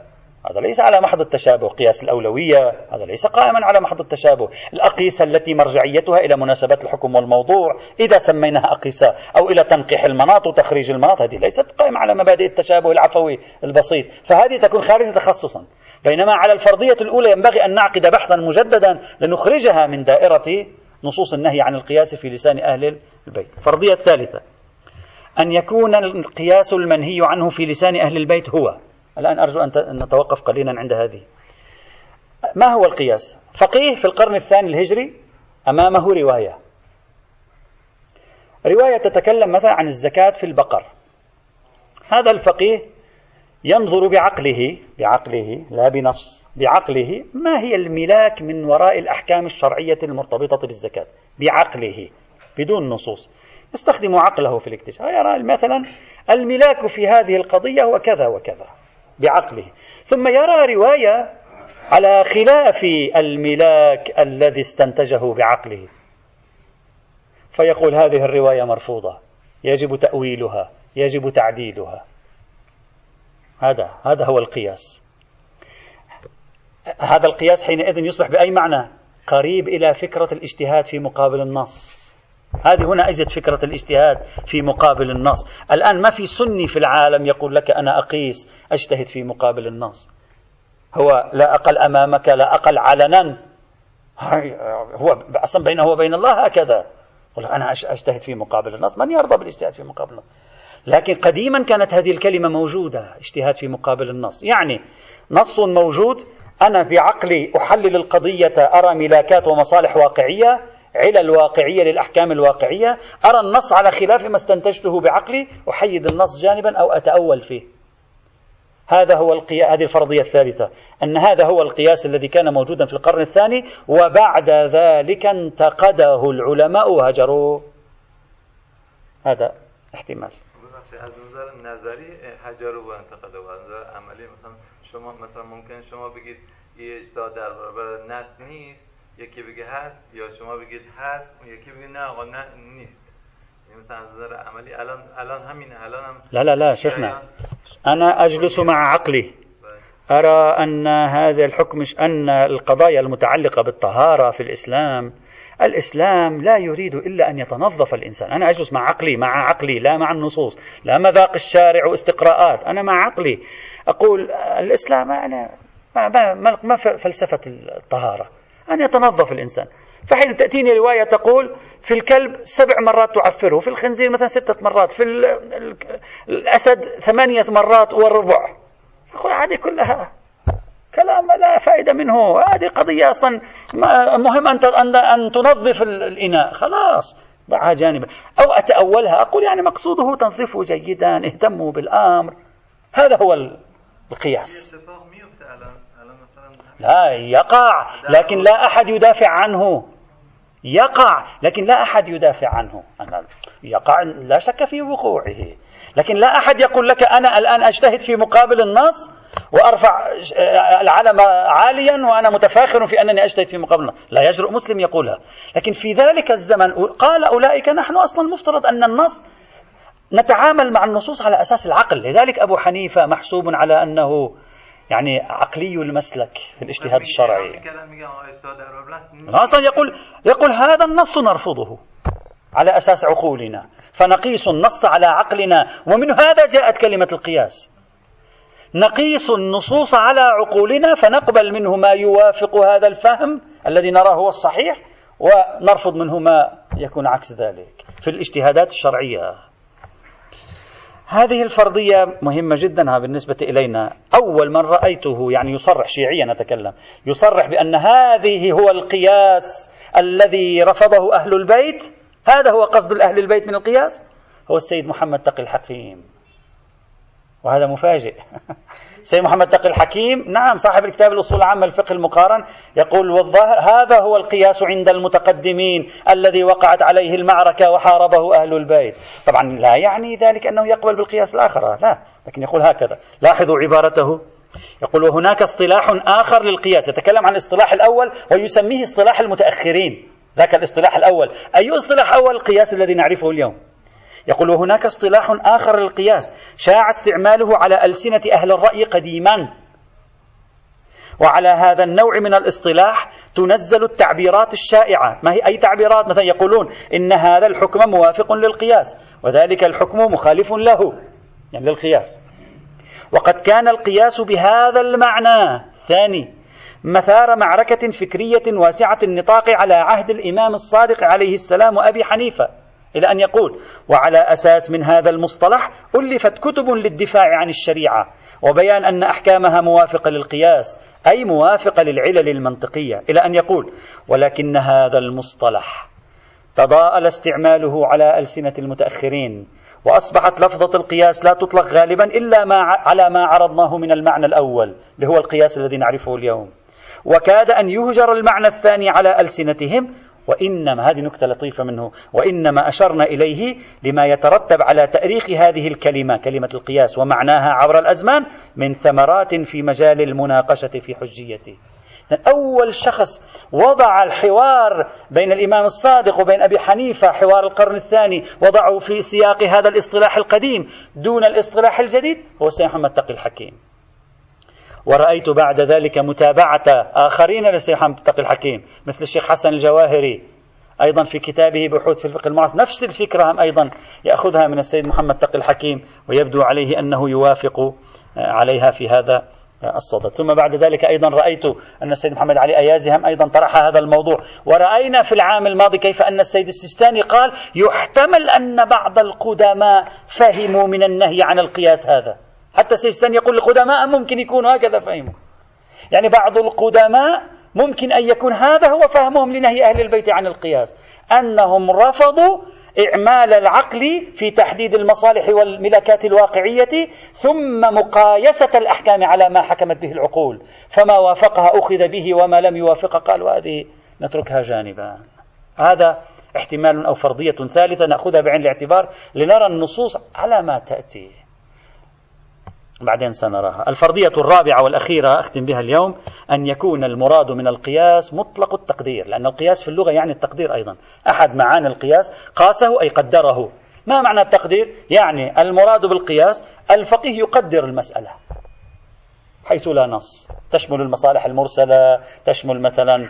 هذا ليس على محض التشابه، قياس الأولوية هذا ليس قائما على محض التشابه. الأقيسة التي مرجعيتها إلى مناسبات الحكم والموضوع إذا سميناها أقيسة، أو إلى تنقيح المناط وتخريج المناط، هذه ليست قائمة على مبادئ التشابه العفوي البسيط، فهذه تكون خارجة تخصصا. بينما على الفرضية الأولى ينبغي أن نعقد بحثا مجددا لنخرجها من دائرة نصوص النهي عن القياس في لسان أهل البيت. الفرضية الثالثة أن يكون القياس المنهي عنه في لسان أهل البيت هو، الآن أرجو أن نتوقف قليلا عند هذه. ما هو القياس؟ فقيه في القرن الثاني الهجري أمامه رواية رواية تتكلم مثلا عن الزكاة في البقر. هذا الفقيه ينظر بعقله بعقله لا بنص، بعقله ما هي الملاك من وراء الأحكام الشرعية المرتبطة بالزكاة، بعقله بدون نصوص، يستخدم عقله في الاكتشاف. يرى مثلا الملاك في هذه القضية هو كذا وكذا بعقله، ثم يرى رواية على خلاف الملاك الذي استنتجه بعقله، فيقول هذه الرواية مرفوضة، يجب تأويلها، يجب تعديلها. هذا هذا هو القياس. هذا القياس حينئذ يصبح بأي معنى؟ قريب إلى فكرة الاجتهاد في مقابل النص. هذه هنا أجد فكرة الاجتهاد في مقابل النص. الآن ما في سني في العالم يقول لك أنا أقيس أجتهد في مقابل النص، هو لا أقل أمامك لا أقل علنا، هو أصلا بينه وبين الله هكذا، قل أنا أجتهد في مقابل النص، من يرضى بالاجتهاد في مقابل النص؟ لكن قديما كانت هذه الكلمة موجودة، اجتهاد في مقابل النص، يعني نص موجود أنا بعقلي أحلل القضية، أرى ملاكات ومصالح واقعية، علل واقعية للأحكام الواقعية، أرى النص على خلاف ما استنتجته بعقلي، أحيد النص جانبا أو أتأول فيه. هذا هو القياس. هذه الفرضية الثالثة، أن هذا هو القياس الذي كان موجودا في القرن الثاني، وبعد ذلك انتقده العلماء وهجروه. هذا احتمال. از نظر نظری هجرو و انتقاده و از نظر عملی مثلا شما مثلا ممکن شما بگید یه اجتهاد در برابر نص نیست، یکی بگه هست، یا شما بگید هست، یکی بگه نه آقا نه نیست. یعنی مثلا از نظر عملی الان الان همین الان هم لا لا لا شيخنا انا اجلس مع عقلي ارى ان هذا الحكم، ان القضايا المتعلقه بالطهاره في الاسلام، الإسلام لا يريد إلا أن يتنظف الإنسان. أنا أجلس مع عقلي مع عقلي لا مع النصوص، لا مذاق الشارع واستقراءات، أنا مع عقلي أقول الإسلام أنا ما, ما, ما فلسفة الطهارة، أن يتنظف الإنسان. فحين تأتيني رواية تقول في الكلب سبع مرات تعفره، في الخنزير مثلا ستة مرات، في الأسد ثمانية مرات والربع، أقول هذه كلها كلام لا فائدة منه. هذه قضية أصلا مهم أن أن تنظف الإناء، خلاص ضعها جانبا، أو أتأولها أقول يعني مقصوده تنظيفه جيدا، اهتموا بالأمر. هذا هو القياس. لا يقع، لكن لا أحد يدافع عنه. يقع لكن لا أحد يدافع عنه. أنا يقع لا شك في وقوعه، لكن لا أحد يقول لك أنا الآن أجتهد في مقابل النص وأرفع العلم عاليا وأنا متفاخر في أنني أجتهد في مقابل النص، لا يجرؤ مسلم يقولها. لكن في ذلك الزمن قال أولئك، نحن أصلا مفترض أن النص نتعامل مع النصوص على أساس العقل. لذلك أبو حنيفة محسوب على أنه يعني عقلي المسلك في الاجتهاد الشرعي، أصلا يقول يقول هذا النص نرفضه على أساس عقولنا، فنقيس النص على عقلنا، ومن هذا جاءت كلمة القياس. نقيس النصوص على عقولنا فنقبل منه ما يوافق هذا الفهم الذي نراه هو الصحيح، ونرفض منه ما يكون عكس ذلك في الاجتهادات الشرعية. هذه الفرضية مهمة جدا بالنسبة إلينا. أول من رأيته يعني يصرح، شيعيا أتكلم، يصرح بأن هذه هو القياس الذي رفضه أهل البيت، هذا هو قصد أهل البيت من القياس، هو السيد محمد تقي الحكيم. وهذا مفاجئ. السيد محمد تقي الحكيم، نعم، صاحب الكتاب الأصول العامة الفقه المقارن، يقول والظاهر هذا هو القياس عند المتقدمين الذي وقعت عليه المعركة وحاربه أهل البيت. طبعا لا يعني ذلك أنه يقبل بالقياس الآخر، لا، لكن يقول هكذا. لاحظوا عبارته، يقول وهناك اصطلاح آخر للقياس، يتكلم عن الاصطلاح الأول ويسميه اصطلاح المتأخرين. ذاك الاصطلاح الأول، أي اصطلاح أول؟ القياس الذي نعرفه اليوم. يقول وهناك اصطلاح آخر للقياس شاع استعماله على ألسنة أهل الرأي قديما، وعلى هذا النوع من الاصطلاح تنزل التعبيرات الشائعة. ما هي أي تعبيرات؟ مثلا يقولون إن هذا الحكم موافق للقياس، وذلك الحكم مخالف له، يعني للقياس. وقد كان القياس بهذا المعنى ثاني مثار معركة فكرية واسعة النطاق على عهد الإمام الصادق عليه السلام وأبي حنيفة، إلى أن يقول وعلى أساس من هذا المصطلح ألفت كتب للدفاع عن الشريعة وبيان أن أحكامها موافقة للقياس، أي موافقة للعلل المنطقية، إلى أن يقول ولكن هذا المصطلح تضاءل استعماله على ألسنة المتأخرين، وأصبحت لفظة القياس لا تطلق غالبا إلا ما على ما عرضناه من المعنى الأول اللي هو القياس الذي نعرفه اليوم، وكاد أن يهجر المعنى الثاني على ألسنتهم. وإنما هذه نكتة لطيفة منه، وإنما أشرنا إليه لما يترتب على تأريخ هذه الكلمة، كلمة القياس، ومعناها عبر الأزمان من ثمرات في مجال المناقشة في حجيته. أول شخص وضع الحوار بين الإمام الصادق وبين أبي حنيفة، حوار القرن الثاني، وضعه في سياق هذا الاصطلاح القديم دون الاصطلاح الجديد، هو السيد محمد تقي الحكيم. ورأيت بعد ذلك متابعة آخرين للسيد محمد تقي الحكيم، مثل الشيخ حسن الجواهري أيضا في كتابه بحوث في الفقه المعاصر، نفس الفكرة هم أيضا يأخذها من السيد محمد تقي الحكيم، ويبدو عليه أنه يوافق عليها في هذا الصدد. ثم بعد ذلك أيضا رأيت أن السيد محمد علي أيازي هم أيضا طرح هذا الموضوع، ورأينا في العام الماضي كيف أن السيد السيستاني قال يحتمل أن بعض القدماء فهموا من النهي عن القياس هذا، حتى السيستاني يقول القدماء ممكن يكون هكذا فهموا، يعني بعض القدماء ممكن أن يكون هذا هو فهمهم لنهي أهل البيت عن القياس، أنهم رفضوا إعمال العقل في تحديد المصالح والملكات الواقعية، ثم مقايسة الأحكام على ما حكمت به العقول، فما وافقها أخذ به وما لم يوافق قال وهذه نتركها جانبا. هذا احتمال أو فرضية ثالثة نأخذها بعين الاعتبار لنرى النصوص على ما تأتي، بعدين سنراها. الفرضية الرابعة والأخيرة أختم بها اليوم، أن يكون المراد من القياس مطلق التقدير، لأن القياس في اللغة يعني التقدير أيضا، أحد معاني القياس قاسه أي قدره. ما معنى التقدير؟ يعني المراد بالقياس الفقيه يقدر المسألة حيث لا نص، تشمل المصالح المرسلة، تشمل مثلا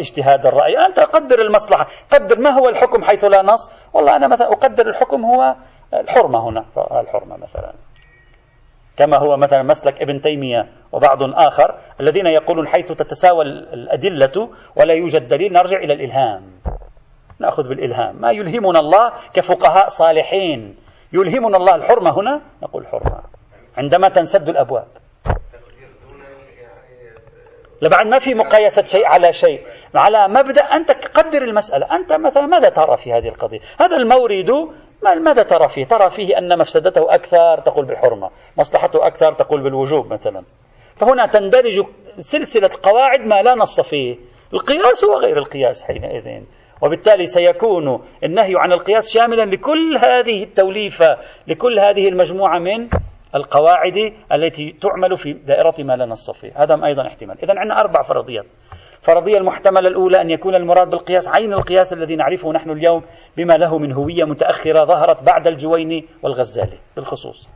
اجتهاد الرأي، أنت قدر المصلحة، قدر ما هو الحكم حيث لا نص، والله أنا مثلا أقدر الحكم هو الحرمة هنا، الحرمة مثلا، كما هو مثلا مسلك ابن تيمية وبعض آخر الذين يقولون حيث تتساوى الأدلة ولا يوجد دليل نرجع إلى الإلهام، نأخذ بالإلهام، ما يلهمنا الله كفقهاء صالحين، يلهمنا الله الحرمة هنا نقول حرمة عندما تنسد الأبواب، لبعد ما في مقايسة شيء على شيء، على مبدأ أنت قدر المسألة، أنت مثلا ماذا ترى في هذه القضية، هذا المورد ماذا ترى فيه؟ ترى فيه أن مفسدته أكثر تقول بالحرمة، مصلحته أكثر تقول بالوجوب مثلا، فهنا تندرج سلسلة قواعد ما لا نص فيه، القياس وغير القياس حينئذ، وبالتالي سيكون النهي عن القياس شاملا لكل هذه التوليفة، لكل هذه المجموعة من القواعد التي تعمل في دائرة ما لا نص فيه. هذا أيضا احتمال. إذن عندنا أربع فرضيات. الفرضية المحتملة الأولى أن يكون المراد بالقياس عين القياس الذي نعرفه نحن اليوم بما له من هوية متأخرة ظهرت بعد الجويني والغزالي بالخصوص.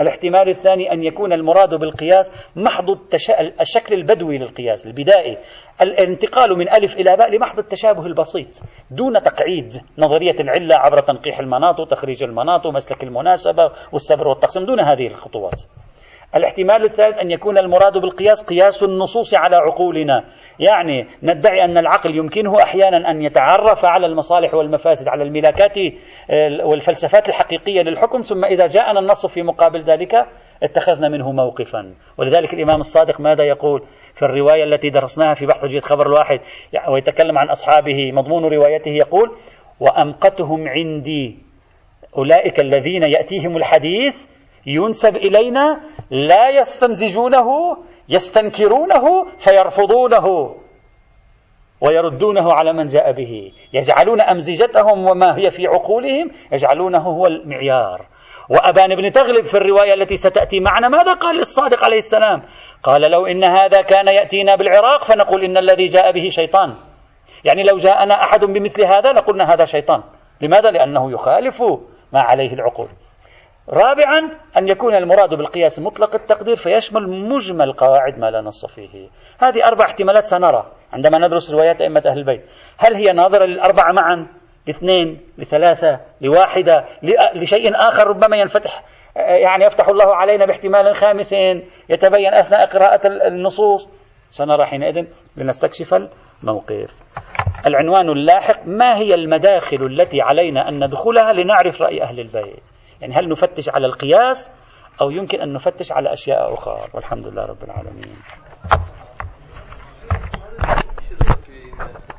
الاحتمال الثاني أن يكون المراد بالقياس محض التش... الشكل البدوي للقياس البدائي، الانتقال من ألف إلى باء لمحض التشابه البسيط دون تقعيد نظرية العلة عبر تنقيح المناط وتخريج المناط ومسلك المناسبة والسبر والتقسيم دون هذه الخطوات. الاحتمال الثالث أن يكون المراد بالقياس قياس النصوص على عقولنا، يعني ندعي أن العقل يمكنه أحيانا أن يتعرف على المصالح والمفاسد على الملاكات والفلسفات الحقيقية للحكم، ثم إذا جاءنا النص في مقابل ذلك اتخذنا منه موقفا. ولذلك الإمام الصادق ماذا يقول في الرواية التي درسناها في بحث وجهة خبر الواحد ويتكلم عن أصحابه مضمون روايته، يقول وأمقتهم عندي أولئك الذين يأتيهم الحديث ينسب إلينا لا يستمزجونه يستنكرونه فيرفضونه ويردونه على من جاء به، يجعلون أمزجتهم وما هي في عقولهم يجعلونه هو المعيار. وأبان بن تغلب في الرواية التي ستأتي معنا ماذا قال للصادق عليه السلام؟ قال لو إن هذا كان يأتينا بالعراق فنقول إن الذي جاء به شيطان، يعني لو جاءنا أحد بمثل هذا لقلنا هذا شيطان. لماذا؟ لأنه يخالف ما عليه العقول. رابعا أن يكون المراد بالقياس مطلق التقدير فيشمل مجمل قواعد ما لا نص فيه. هذه أربع احتمالات سنرى عندما ندرس روايات أئمة أهل البيت، هل هي ناظرة للأربعة معا، لاثنين، لثلاثة، لواحدة، لشيء آخر ربما ينفتح، يعني يفتح الله علينا باحتمال خامس يتبين أثناء قراءة النصوص. سنرى حينئذ لنستكشف الموقف. العنوان اللاحق: ما هي المداخل التي علينا أن ندخلها لنعرف رأي أهل البيت؟ يعني هل نفتش على القياس أو يمكن أن نفتش على أشياء أخرى؟ والحمد لله رب العالمين.